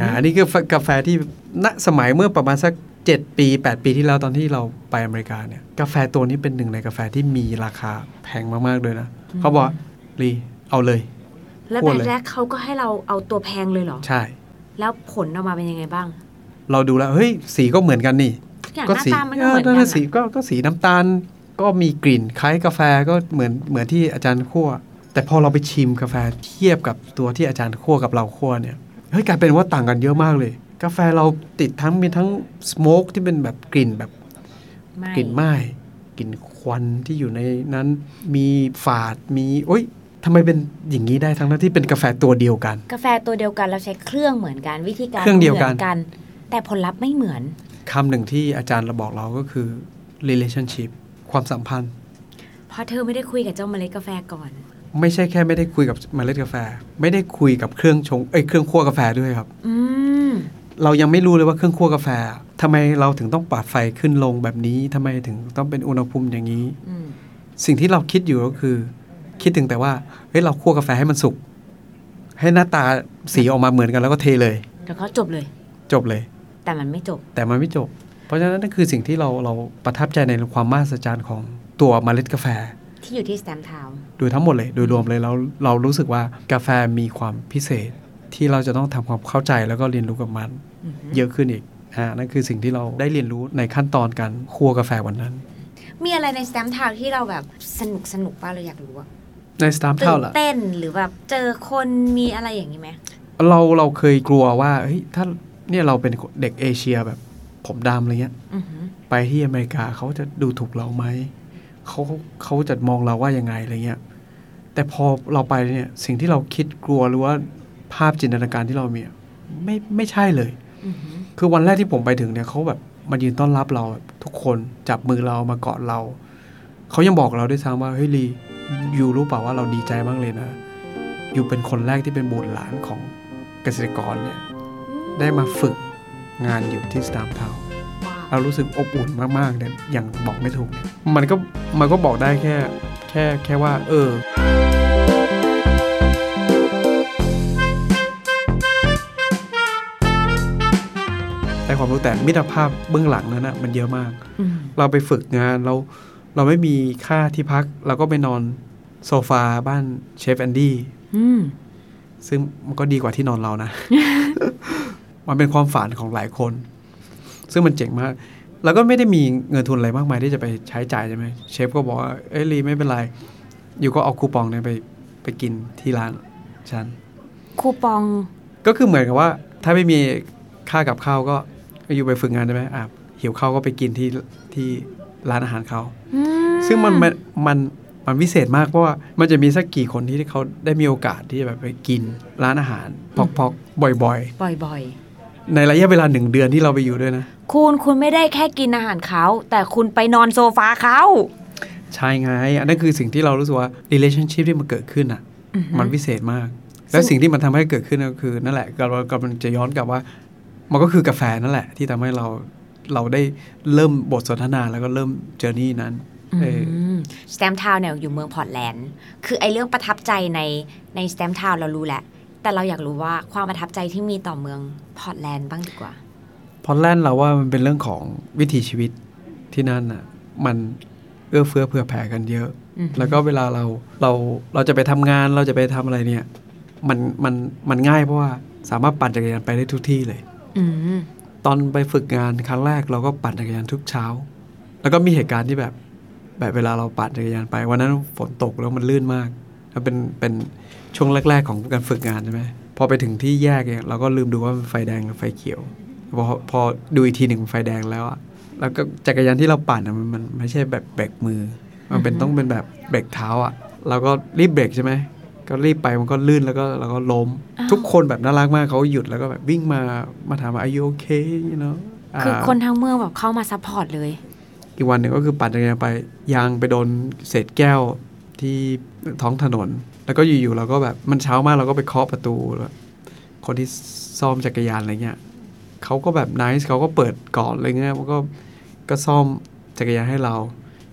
อ่าอันนี้คือกาแฟที่ณสมัยเมื่อประมาณสักเจ็ดปีแปดปีที่แล้วตอนที่เราไปอเมริกาเนี่ยกาแฟตัวนี้เป็นหนึ่งในกาแฟที่มีราคาแพงมากๆเลยนะเขาบอกลีเอาเลยแล้วแรกเขาก็ให้เราเอาตัวแพงเลยเหรอใช่แล้วผลออกมาเป็นยังไงบ้าง เราดูแล้วเฮ้ยสีก็เหมือนกันนี่ก็สีก็สีก็ก็สีน้ำตาลก็มีกลิ่นคล้ายกาแฟก็เหมือนเหมือนที่อาจารย์คั่วแต่พอเราไปชิมกาแฟเทียบกับตัวที่อาจารย์คั่วกับเราคั่วเนี่ยเฮ้ยกลายเป็นว่าต่างกันเยอะมากเลยกาแฟเราติดทั้งมีทั้งสโมกที่เป็นแบบกลิ่นแบบกลิ่นไหม้กลิ่นควันที่อยู่ในนั้นมีฝาดมีโอ๊ยทำไมเป็นอย่างนี้ได้ทั้งที่เป็นกาแฟตัวเดียวกันกาแฟตัวเดียวกันเราใช้เครื่องเหมือนกันวิธีการเครื่องเดียวกันแต่ผลลัพธ์ไม่เหมือนคำหนึ่งที่อาจารย์เราบอกเราก็คือ relationship ความสัมพันธ์เพราะเธอไม่ได้คุยกับเจ้าเมล็ดกาแฟก่อนไม่ใช่แค่ไม่ได้คุยกับเมล็ดกาแฟไม่ได้คุยกับเครื่องชงเอ้ยเครื่องคั่วกาแฟด้วยครับเรายังไม่รู้เลยว่าเครื่องคั่วกาแฟทำไมเราถึงต้องปรับไฟขึ้นลงแบบนี้ทำไมถึงต้องเป็นอุณหภูมิอย่างนี้สิ่งที่เราคิดอยู่ก็คือคิดถึงแต่ว่าเฮ้ยเราคั่วกาแฟให้มันสุกให้หน้าตาสีออกมาเหมือนกันแล้วก็เทเลยแล้วก็จบเลยจบเลยแต่มันไม่จบแต่มันไม่จบเพราะฉะนั้นนั่นคือสิ่งที่เราเราประทับใจในความมหัศจรรย์ของตัวเมล็ดกาแฟที่อยู่ที่ Stumptown โดยทั้งหมดเลยโดยรวมเลยเราเรารู้สึกว่ากาแฟมีความพิเศษที่เราจะต้องทำความเข้าใจแล้วก็เรียนรู้กับมันเยอะขึ้นอีกอ่านั่นคือสิ่งที่เราได้เรียนรู้ในขั้นตอนการคั่วกาแฟวันนั้นมีอะไรใน Stumptown ที่เราแบบสนุกสนุกป่ะเราอยากรู้อะใน Stumptown ล่ะเต้นหรือแบบเจอคนมีอะไรอย่างนี้ไหมเราเราเคยกลัวว่าเฮ้ยถ้าเนี่ยเราเป็นเด็กเอเชียแบบผมดำอะไรเงี้ยไปที่อเมริกาเขาจะดูถูกเราไหมเขาเขาจะมองเราว่ายังไงอะไรเงี้ยแต่พอเราไปเนี่ยสิ่งที่เราคิดกลัวหรือว่าภาพจินตนาการที่เรามีไม่ไม่ใช่เลยคือวันแรกที่ผมไปถึงเนี่ยเขาแบบมายืนต้อนรับเราทุกคนจับมือเรามากอดเราเขายังบอกเราด้วยซ้ำว่าเฮ้ยลีอยู่รู้เปล่าว่าเราดีใจมากเลยนะอยู่เป็นคนแรกที่เป็นบุตรหลานของเกษตรกรเนี่ยได้มาฝึกงานอยู่ที่ Stumptown เรารู้สึกอบอุ่นมากๆเนี่ยอย่างบอกไม่ถูกมันก็มันก็บอกได้แค่แค่แค่ว่าเออได้ความรู้แต่มิตรภาพเบื้องหลังนั้นนะมันเยอะมากเราไปฝึกงานเราเราไม่มีค่าที่พักเราก็ไปนอนโซฟาบ้านเชฟแอนดี้ซึ่งมันก็ดีกว่าที่นอนเรานะ มันเป็นความฝันของหลายคนซึ่งมันเจ๋งมากแล้วก็ไม่ได้มีเงินทุนอะไรมากมายที่จะไปใช้จ่ายใช่ไหมเชฟก็บอกว่าเอ้ยลีไม่เป็นไรอยู่ก็เอาคูปองเนี่ยไปไปกินที่ร้านฉันคูปองก็คือเหมือนกับว่าถ้าไม่มีค่ากับข้าวก็อยู่ไปฝึกงานใช่ไหมอ่ะหิวข้าวก็ไปกินที่ที่ร้านอาหารเขาซึ่งมันมันมันมันวิเศษมากเพราะว่ามันจะมีสักกี่คนที่เขาได้มีโอกาสที่จะแบบไปกินร้านอาหารพอกๆบ่อยๆบ่อยๆในระยะเวลาหนึ่งเดือนที่เราไปอยู่ด้วยนะคุณคุณไม่ได้แค่กินอาหารเขาแต่คุณไปนอนโซฟาเขาใช่ไงอันนั้นคือสิ่งที่เรารู้สึกว่า relationship ที่มันเกิดขึ้นอ่ะมันวิเศษมากแล้วสิ่งที่มันทำให้เกิดขึ้นก็คือนั่นแหละเรากำลังจะย้อนกลับว่ามันก็คือกาแฟนั่นแหละที่ทำให้เราเราได้เริ่มบทสนทนาแล้วก็เริ่มเจอร์นี่นั้นStumptown เนี่ยอยู่เมืองพอร์ตแลนด์คือไอ้เรื่องประทับใจในใน Stumptown เรารู้แหละแต่เราอยากรู้ว่าความประทับใจที่มีต่อเมืองพอร์ตแลนด์บ้างดีกว่าพอร์ตแลนด์เราว่ามันเป็นเรื่องของวิถีชีวิตที่นั่นน่ะมันเอื้อเฟื้อเผื่อแผ่กันเยอะแล้วก็เวลาเราเราเราจะไปทำงานเราจะไปทำอะไรเนี่ยมันมันมันง่ายเพราะว่าสามารถปั่นจักรยานไปได้ทุกที่เลยตอนไปฝึกงานครั้งแรกเราก็ปั่นจักรยานทุกเช้าแล้วก็มีเหตุการณ์ที่แบบแบบเวลาเราปั่นจักรยานไปวันนั้นฝนตกแล้วมันลื่นมากแล้วเป็นเป็นช่วงแรกๆของการฝึกงานใช่ไหมพอไปถึงที่แยกเนี่ยเราก็ลืมดูว่าไฟแดงกับไฟเขียวพอพอดูอีกทีหนึ่งไฟแดงแล้วอ่ะแล้วก็จักรยานที่เราปั่นอ่ะมันมันไม่ใช่แบบเบรกมือมันเป็นต้องเป็นแบบเบรกเท้าอ่ะเราก็รีบเบรกใช่ไหมก็รีบไปมันก็ลื่นแล้วก็แล้วก็ล้มทุกคนแบบน่ารักมากเขาหยุดแล้วก็แบบวิ่งมามาถามว่า are you okay you know คือคนทั้งเมืองแบบเข้ามาซัพพอร์ตเลยอีกวันหนึ่งก็คือปั่นจักรยานไปยางไปโดนเศษแก้วที่ท้องถนนแล้วก็อยู่ๆเราก็แบบมันเช้ามากเราก็ไปเคาะประตูแล้วคนที่ซ่อมจักรยานอะไรเงี้ยเขาก็แบบไนซ์เขาก็เปิดก่อนอะไรเงี้ยแล้วก็ก็ซ่อมจักรยานให้เรา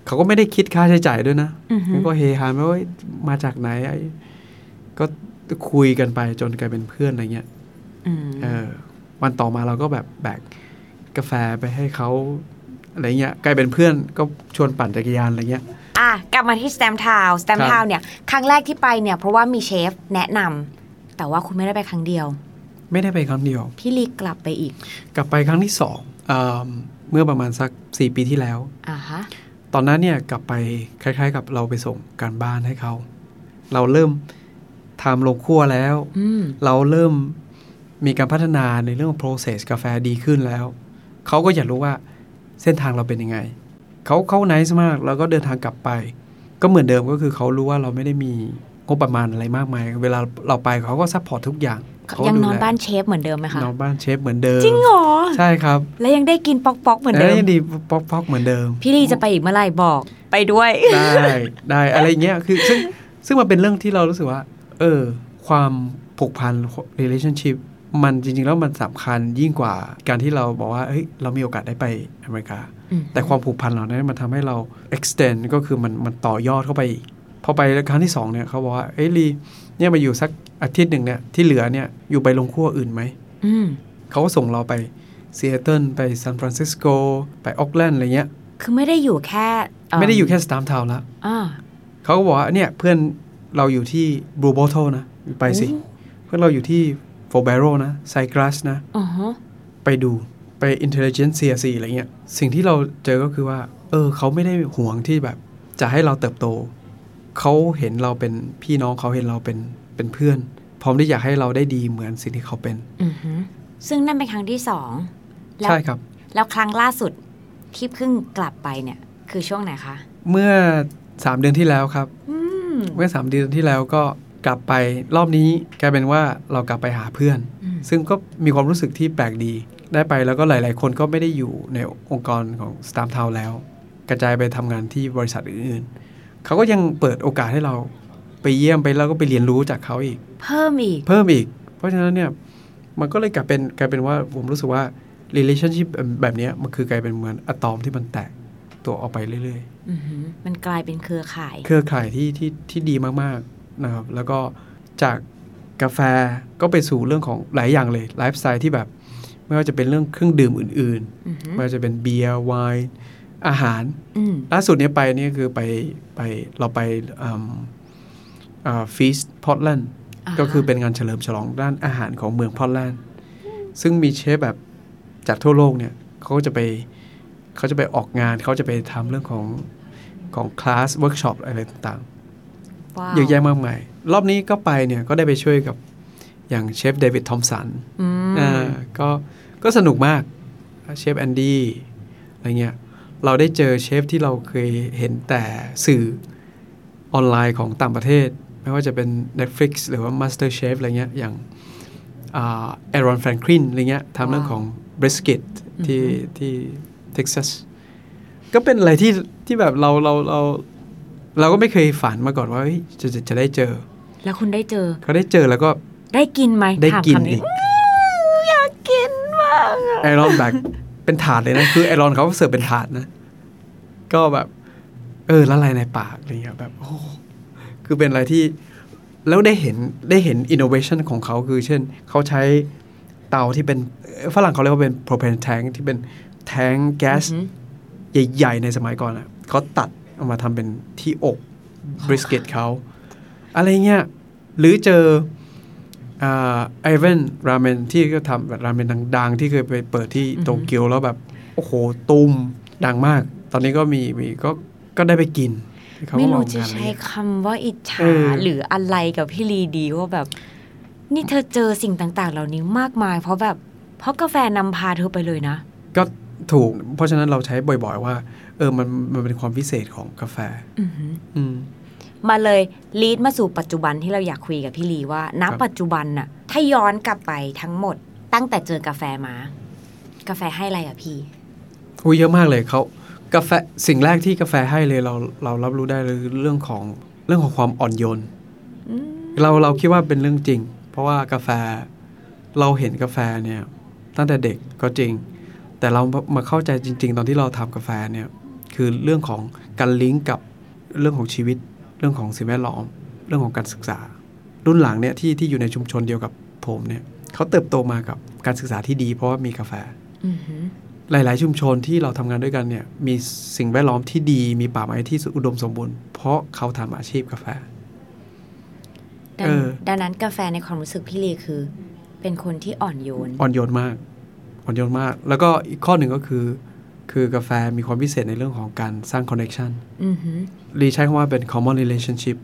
เขาก็ไม่ได้คิดค่าใช้จ่ายด้วยนะมันก็เฮฮาไม่ว่ามาจากไหนก็คุยกันไปจนกลายเป็นเพื่อนอะไรเงี้ยเออวันต่อมาเราก็แบบแบกกาแฟไปให้เขาอะไรเงี้ยกลายเป็นเพื่อนก็ชวนปั่นจักรยานอะไรเงี้ยอ่ะกลับมาที่ Stumptown Stumptown เนี่ยครั้งแรกที่ไปเนี่ยเพราะว่ามีเชฟแนะนำแต่ว่าคุณไม่ได้ไปครั้งเดียว ไม่ได้ไปครั้งเดียวพี่ลีกลับไปอีกกลับไปครั้งที่สอง เอ่อ เมื่อประมาณสักสี่ปีที่แล้วอ่าฮะตอนนั้นเนี่ยกลับไปคล้ายๆกับเราไปส่งการบ้านให้เขาเราเริ่มทำลงคั่วแล้วเราเริ่มมีการพัฒนาในเรื่อง process กาแฟดีขึ้นแล้วเขาก็อยากรู้ว่าเส้นทางเราเป็นยังไงเขาเขา nice มากแล้วก็เดินทางกลับไปก็เหมือนเดิมก็คือเขารู้ว่าเราไม่ได้มีงบประมาณอะไรมากมายเวลาเราไปเขาก็ซัพพอร์ตทุกอย่างยังนอนบ้านเชฟเหมือนเดิมไหมคะนอนบ้านเชฟเหมือนเดิมจริงเหรอใช่ครับแล้วยังได้กินป๊อกๆเหมือนเดิมยังดีป๊อกๆเหมือนเดิมพี่ลีจะไปอีกเมื่อไหร่บอกไปด้วยได้ได้อะไรเงี้ยคือซึ่งซึ่งมันเป็นเรื่องที่เรารู้สึกว่าเออความผูกพัน relationship มันจริงๆแล้วมันสำคัญยิ่งกว่าการที่เราบอกว่าเฮ้ยเรามีโอกาสได้ไปอเมริกาแต่ความผูกพันเหล่านั้นมันทำให้เรา extend ก็คือมันมันต่อยอดเข้าไปพอไปครั้งที่สองเนี่ยเขาบอกว่าเอ้ยลีเนี่ยมาอยู่สักอาทิตย์หนึ่งเนี่ยที่เหลือเนี่ยอยู่ไปลงคั่วอื่นไหมเขาก็ส่งเราไปซีแอตเทิลไปซานฟรานซิสโกไปออคแลนด์อะไรเงี้ยคือไม่ได้อยู่แค่ไม่ได้อยู่แค่สตัมป์ทาวน์แล้วเขาก็บอกว่าเนี่ยเพื่อนเราอยู่ที่ Blue Bottle นะไปสิเพื่อนเราอยู่ที่ Four Barrel นะ ไซกรัสนะไปดูไป Intelligentsia สิอะไรเงี้ยสิ่งที่เราเจอก็คือว่าเออเขาไม่ได้หวงที่แบบจะให้เราเติบโตเขาเห็นเราเป็นพี่น้องเขาเห็นเราเป็นเป็นเพื่อนพร้อมที่อยากให้เราได้ดีเหมือนสิ่งที่เขาเป็นซึ่งนั่นเป็นครั้งที่สองใช่ครับแล้วครั้งล่าสุดที่เพิ่งกลับไปเนี่ยคือช่วงไหนคะเมื่อสามเดือนที่แล้วครับเมื่อสามเดือนที่แล้วก็กลับไปรอบนี้กลายเป็นว่าเรากลับไปหาเพื่อนซึ่งก็มีความรู้สึกที่แปลกดีได้ไปแล้วก็หลายๆคนก็ไม่ได้อยู่ในองค์กรของ Stumptown แล้วกระจายไปทำงานที่บริษัทอื่นๆเขาก็ยังเปิดโอกาสให้เราไปเยี่ยมไปแล้วก็ไปเรียนรู้จากเขาอีกเพิ่มอีกเพิ่มอีกเพราะฉะนั้นเนี่ยมันก็เลยกลายเป็นกลายเป็นว่าผมรู้สึกว่า relationship แบบนี้มันคือกลายเป็นเหมือนอะตอมที่มันแตกตัวออกไปเรื่อยๆมันกลายเป็นเครือข่ายเครือข่ายที่ที่ที่ดีมากๆนะครับแล้วก็จากกาแฟก็ไปสู่เรื่องของหลายอย่างเลยไลฟ์สไตล์ที่แบบไม่ว่าจะเป็นเรื่องเครื่องดื่มอื่นๆไม่ว่าจะเป็นเบียร์ไวน์อาหารล่าสุดเนี่ยไปนี่คือไปไปเราไปฟีสต์พอร์ตแลนด์ก็คือเป็นงานเฉลิมฉลองด้านอาหารของเมืองพอร์ตแลนด์ซึ่งมีเชฟแบบจากทั่วโลกเนี่ยเขาก็จะไปเขาจะไปออกงานเขาจะไปทำเรื่องของของคลาสเวิร์กช็อปอะไรต่างๆ wow. เยอะแยะมากมายรอบนี้ก็ไปเนี่ยก็ได้ไปช่วยกับอย่างเชฟเดวิดทอมสันอ่าก็ก็สนุกมากเชฟแอนดี้อะไรเงี้ยเราได้เจอเชฟที่เราเคยเห็นแต่สื่อออนไลน์ของต่างประเทศไม่ว่าจะเป็น Netflix หรือว่า MasterChef อะไรเงี้ยอย่างเอรอนแฟรงคลินอะไรเงี้ยทำเรื่องของ brisket ที่ที่เท็กซัสก็เป็นอะไรที่ที่แบบเราเราเราเราก็ไม่เคยฝันมาก่อนว่าจะจะจะได้เจอแล้วคุณได้เจอเขาได้เจอแล้วก็ได้กินไหมได้กินอีกอยากกินมากไอรอนแบบเป็นถาดเลยนะคือไอรอนเขาเสิร์ฟเป็นถาดนะก็แบบเออละลายในปากอะไรเงี้ยแบบโอ้คือเป็นอะไรที่แล้วได้เห็นได้เห็นอินโนเวชันของเขาคือเช่นเขาใช้เตาที่เป็นฝรั่งเขาเรียกว่าเป็น propane tank ที่เป็นแทงแก๊สใหญ่ๆในสมัยก่อนอ่ะเขาตัดเอามาทำเป็นที่อบบริสเกตเขาอะไรเงี้ยหรือเจอไอเวนราเมนที่ก็ทำแบบราเมนดังๆที่เคยไปเปิดที่โตเกียวแล้วแบบโอ้โหตุมดังมากตอนนี้ก็มีมีก็ก็ได้ไปกินไม่รู้จะใช้คำว่าอิจฉาหรืออะไรกับพี่ลีดีว่าแบบนี่เธอเจอสิ่งต่างๆเหล่านี้มากมายเพราะแบบเพราะกาแฟนำพาเธอไปเลยนะก็ถูกเพราะฉะนั้นเราใช้บ่อยๆว่าเออมันมันเป็นความพิเศษของกาแฟอืมมาเลยลีดมาสู่ปัจจุบันที่เราอยากคุยกับพี่ลีว่าณปัจจุบันน่ะถ้าย้อนกลับไปทั้งหมดตั้งแต่เจอกาแฟมากาแฟให้อะไรกับพี่อุ๊ยเยอะมากเลยเขากาแฟสิ่งแรกที่กาแฟให้เลยเราเรารับรู้ได้เลยเรื่องของเรื่องของความอ่อนโยนเราเราคิดว่าเป็นเรื่องจริงเพราะว่ากาแฟเราเห็นกาแฟเนี่ยตั้งแต่เด็กก็จริงแต่เรามาเข้าใจจริงๆตอนที่เราทำกาแฟเนี่ยคือเรื่องของการลิงก์กับเรื่องของชีวิตเรื่องของสิ่งแวดล้อมเรื่องของการศึกษารุ่นหลังเนี่ยที่ที่อยู่ในชุมชนเดียวกับผมเนี่ยเขาเติบโตมากับการศึกษาที่ดีเพราะว่ามีกาแฟ mm-hmm. หลายๆชุมชนที่เราทำงานด้วยกันเนี่ยมีสิ่งแวดล้อมที่ดีมีป่าไม้ที่อุดมสมบูรณ์เพราะเขาทำอาชีพกาแฟดังนั้นกาแฟในความรู้สึกพี่ลีคือ เป็นคนที่อ่อนโยนอ่อนโยนมากอ่อนโยนมากแล้วก็อีกข้อหนึ่งก็คือคือกาแฟมีความพิเศษในเรื่องของการสร้างคอนเนคชั่นรีใช้คำว่าเป็น common relationship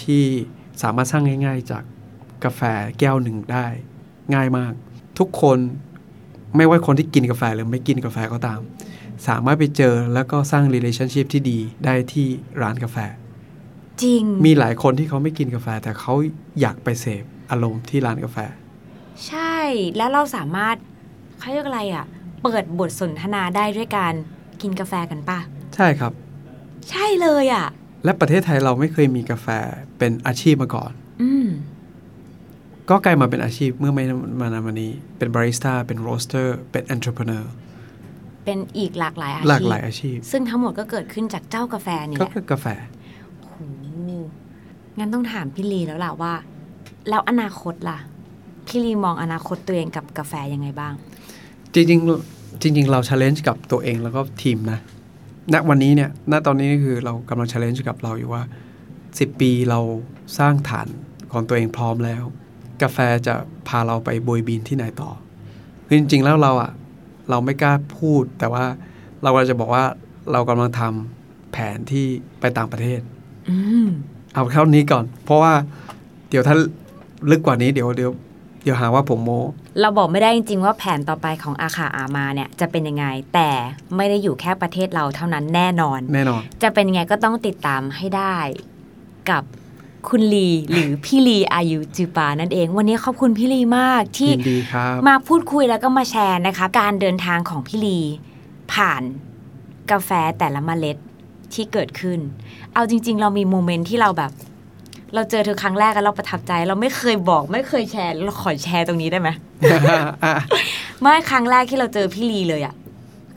ที่สามารถสร้างง่ายๆจากกาแฟแก้วหนึ่งได้ง่ายมากทุกคนไม่ว่าคนที่กินกาแฟหรือไม่กินกาแฟก็ตามสามารถไปเจอแล้วก็สร้าง relationship ที่ดีได้ที่ร้านกาแฟจริงมีหลายคนที่เขาไม่กินกาแฟแต่เขาอยากไปเสพอารมณ์ที่ร้านกาแฟใช่แล้วเราสามารถเขาเรียกอะไรอ่ะเปิดบทสนทนาได้ด้วยการกินกาแฟกันป่ะใช่ครับใช่เลยอ่ะและประเทศไทยเราไม่เคยมีกาแฟเป็นอาชีพมาก่อนอืมก็กลายมาเป็นอาชีพเมื่อไม่มานานมานี้เป็นบาริสต้าเป็นโรสเตอร์เป็นเอ็นเตอร์เพรเนอร์เป็นอีกหลากหลายอาชีพหลากหลายอาชีพซึ่งทั้งหมดก็เกิดขึ้นจากเจ้ากาแฟนี่แหละก็คือกาแฟโอ้โหงั้นต้องถามพี่ลีแล้วล่ะว่าแล้วอนาคตล่ะพี่ลีมองอนาคตตัวเองกับกาแฟยังไงบ้างจริงๆจริงๆเรา challenge กับตัวเองแล้วก็ทีมนะณวันนี้เนี่ยณตอนนี้คือเรากำลัง challenge กับเราอยู่ว่าสิบปีเราสร้างฐานของตัวเองพร้อมแล้วกาแฟจะพาเราไปบวยบินที่ไหนต่อคือจริงๆแล้วเราอ่ะเราไม่กล้าพูดแต่ว่าเราก็จะบอกว่าเรากำลังทำแผนที่ไปต่างประเทศเอาเท่านี้ก่อนเพราะว่าเดี๋ยวถ้าลึกกว่านี้เดี๋ยวเดี๋ยวเดี๋ยวหาว่าผมโม้เราบอกไม่ได้จริงๆว่าแผนต่อไปของอาคาอามาเนี่ยจะเป็นยังไงแต่ไม่ได้อยู่แค่ประเทศเราเท่านั้นแน่นอนแน่นอนจะเป็นยังไงก็ต้องติดตามให้ได้กับคุณลีหรือพี่ลีอายุจือปานั่นเองวันนี้ขอบคุณพี่ลีมากที่มาพูดคุยแล้วก็มาแชร์นะคะการเดินทางของพี่ลีผ่านกาแฟแต่ละเมล็ดที่เกิดขึ้นเอาจริงๆเรามีโมเมนต์ที่เราแบบเราเจอเธอครั้งแรกแล้วเราประทับใจเราไม่เคยบอกไม่เคยแชร์เราขอแชร์ตรงนี้ได้ไหม เมื่อครั้งแรกที่เราเจอพี่ลีเลยอ่ะ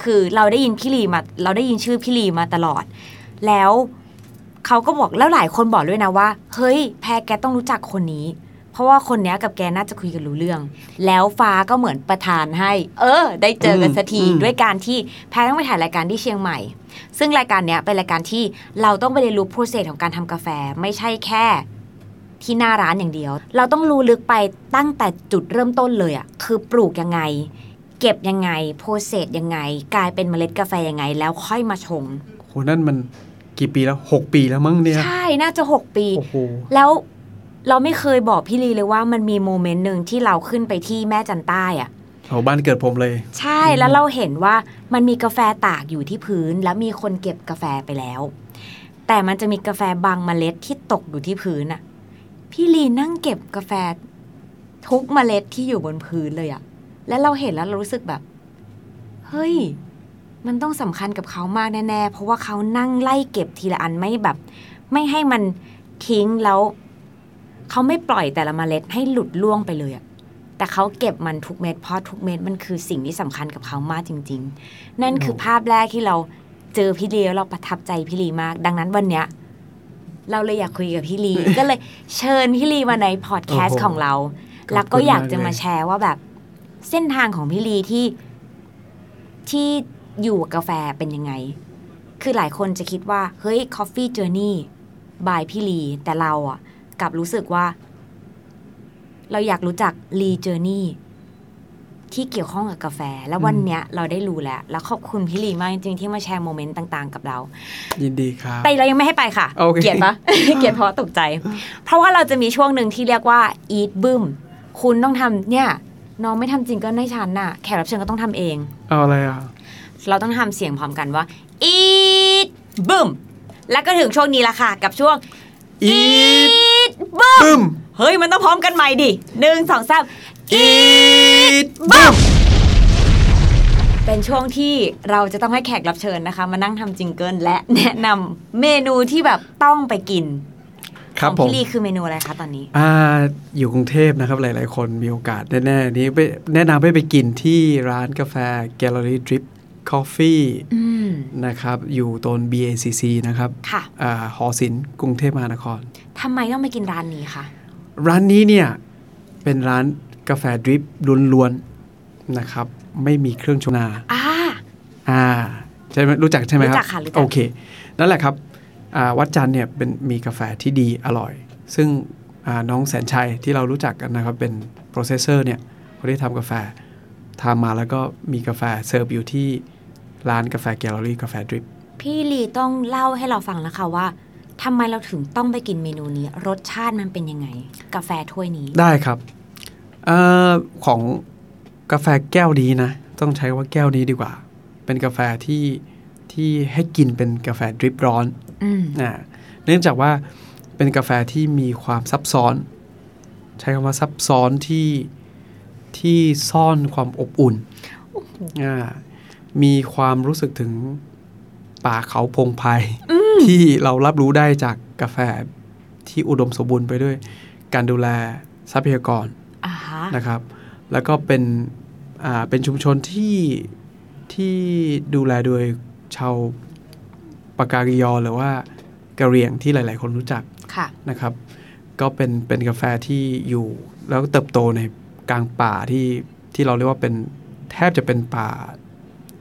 คือเราได้ยินพี่ลีมาเราได้ยินชื่อพี่ลีมาตลอดแล้วเขาก็บอกแล้วหลายคนบอกด้วยนะว่าเฮ้ยแพรแกต้องรู้จักคนนี้เพราะว่าคนเนี้ยกับแกน่าจะคุยกันรู้เรื่องแล้วฟ้าก็เหมือนประทานให้เออได้เจอกันสักทีด้วยการที่แพรต้องไปถ่ายรายการที่เชียงใหม่ซึ่งรายการเนี้ยเป็นรายการที่เราต้องไปเรียนรู้โปรเซสของการทำกาแฟไม่ใช่แค่ที่หน้าร้านอย่างเดียวเราต้องรู้ลึกไปตั้งแต่จุดเริ่มต้นเลยอ่ะคือปลูกยังไงเก็บยังไงโปรเซสยังไงกลายเป็นเมล็ดกาแฟยังไงแล้วค่อยมาชงโหนั่นมันกี่ปีแล้วหกปีแล้วมั้งเนี่ยใช่น่าจะหกปีแล้วเราไม่เคยบอกพี่ลีเลยว่ามันมีโมเมนต์นึงที่เราขึ้นไปที่แม่จันใต้อ่ะโหบ้านเกิดผมเลยใช่แล้วเราเห็นว่ามันมีกาแฟตากอยู่ที่พื้นแล้วมีคนเก็บกาแฟไปแล้วแต่มันจะมีกาแฟบางเมล็ดที่ตกอยู่ที่พื้นอ่ะพี่ลีนั่งเก็บกาแฟทุกเมล็ดที่อยู่บนพื้นเลยอ่ะแล้วเราเห็นแล้วเรารู้สึกแบบเฮ้ยมันต้องสำคัญกับเขามากแน่ๆเพราะว่าเขานั่งไล่เก็บทีละอันไม่แบบไม่ให้มันทิ้งแล้วเขาไม่ปล่อยแต่ละเมล็ดให้หลุดล่วงไปเลยอะแต่เขาเก็บมันทุกเม็ดเพราะทุกเม็ดมันคือสิ่งที่สำคัญกับเขามากจริงๆนั่นคือภาพแรกที่เราเจอพี่ลีเราประทับใจพี่ลีมากดังนั้นวันเนี้ยเราเลยอยากคุยกับพี่ลี ก็เลยเชิญพี่ลีมาในพอดแคสต์ของเรา แล้วก็อยากจะมาแชร์ว่าแบบเส้นทางของพี่ลีที่ที่อยู่กาแฟเป็นยังไงคือหลายคนจะคิดว่าเฮ้ย Coffee Journey by พี่ลีแต่เราอ่ะกลับรู้สึกว่าเราอยากรู้จักลีเจอร์นี่ที่เกี่ยวข้องกับกาแฟแล้ววันเนี้ยเราได้รู้แล้วแล้วขอบคุณพี่ลีมากจริงๆที่มาแชร์โมเมนต์ต่างๆกับเรายินดีครับแต่เรายังไม่ให้ไปค่ะ okay. เกลียดปะ เกลียดเพราะตกใจ เพราะว่าเราจะมีช่วงนึงที่เรียกว่า Eat Boom คุณต้องทำเนี่ยน้องไม่ทำจริงก็ได้ฉันน่ะแขกรับเชิญก็ต้องทำเองเอาอะไรอ่ะเราต้องทำเสียงพร้อมกันว่า Eat Boom แล้วก็ถึงช่วงนี้ละค่ะกับช่วง Eat, Eat Boom. Boom เฮ้ยมันต้องพร้อมกันใหม่ดิ หนึ่ง สอง สาม Eat Boom เป็นช่วงที่เราจะต้องให้แขกรับเชิญนะคะมานั่งทำจิงเกิลและแนะนำเมนูที่แบบต้องไปกินของพี่ลีคือเมนูอะไรคะตอนนี้อ่าอยู่กรุงเทพนะครับหลายๆคนมีโอกาสแน่ๆนี้แนะนำให้ไปกินที่ร้านกาแฟ Gallery Drip Coffee นะครับอยู่ตรง บี เอ ซี ซี นะครับหอศิลป์กรุงเทพมหานครทำไมต้องไปกินร้านนี้คะร้านนี้เนี่ยเป็นร้านกาแฟดริปล้วนๆนะครับไม่มีเครื่องชงนาอ่าอ่าใช่ไหมรู้จักใช่ไหมครับรู้จักค่ะรู้จักโอเคนั่นแหละครับวัดจันทร์เนี่ยเป็นมีกาแฟที่ดีอร่อยซึ่งน้องแสนชัยที่เรารู้จักกันนะครับเป็นโปรเซสเซอร์เนี่ย คนที่ทำกาแฟทำมาแล้วก็มีกาแฟเสิร์ฟอยู่ที่ร้านกาแฟแกลเลอรี่กาแฟดริปพี่ลีต้องเล่าให้เราฟังแล้วค่ะว่าทำไมเราถึงต้องไปกินเมนูนี้รสชาติมันเป็นยังไงกาแฟถ้วยนี้ได้ครับเอ่อของกาแฟแก้วนี้นะต้องใช้ว่าแก้วนี้ดีกว่าเป็นกาแฟที่ที่ให้กินเป็นกาแฟดริปร้อนอ่าเนื่องจากว่าเป็นกาแฟที่มีความซับซ้อนใช้คำว่าซับซ้อนที่ที่ซ่อนความอบอุ่นอ่ามีความรู้สึกถึงป่าเขาพงไพรที่เรารับรู้ได้จากกาแฟที่อุดมสมบูรณ์ไปด้วยการดูแลทรัพยากร uh-huh. นะครับแล้วก็เป็นอ่าเป็นชุมชนที่ที่ดูแลโดยชาวปากาเกียอหรือว่ากะเหรี่ยงที่หลายๆคนรู้จัก uh-huh. นะครับก็เป็นเป็นกาแฟที่อยู่แล้วเติบโตในกลางป่าที่ที่เราเรียกว่าเป็นแทบจะเป็นป่า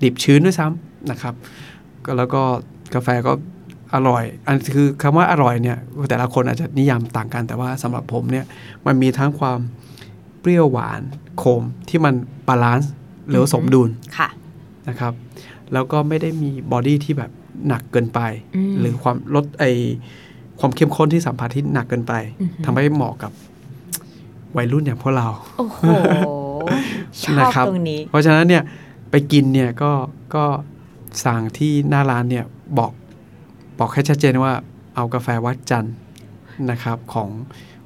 ดิบชื้นด้วยซ้ำนะครับก็แล้วก็กาแฟก็อร่อยอันคือคำว่าอร่อยเนี่ยแต่ละคนอาจจะนิยามต่างกันแต่ว่าสำหรับผมเนี่ยมันมีทั้งความเปรี้ยวหวานขมที่มันบาลานซ์หรือสมดุลนะครับแล้วก็ไม่ได้มีบอดี้ที่แบบหนักเกินไปหรือความลดไอความเข้มข้นที่สัมผัสที่หนักเกินไปทำให้เหมาะกับวัยรุ่นอย่างพวกเราโอ้โห ชอบตรงนี้เพราะฉะนั้นเนี่ยไปกินเนี่ยก็ก็สั่งที่หน้าร้านเนี่ยบอกบอกให้ชัดเจนว่าเอากาแฟวัดจันทร์นะครับของ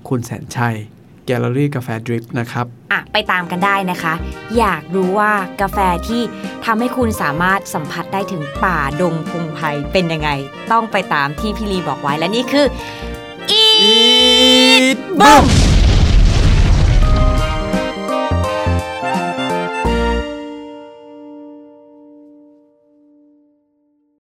คุณแสนชัยแกลเลอรี่กาแฟดริปนะครับอ่ะไปตามกันได้นะคะอยากรู้ว่ากาแฟที่ทำให้คุณสามารถสัมผัสได้ถึงป่าดงพงไพรเป็นยังไงต้องไปตามที่พี่ลีบอกไว้และนี่คืออีทบัม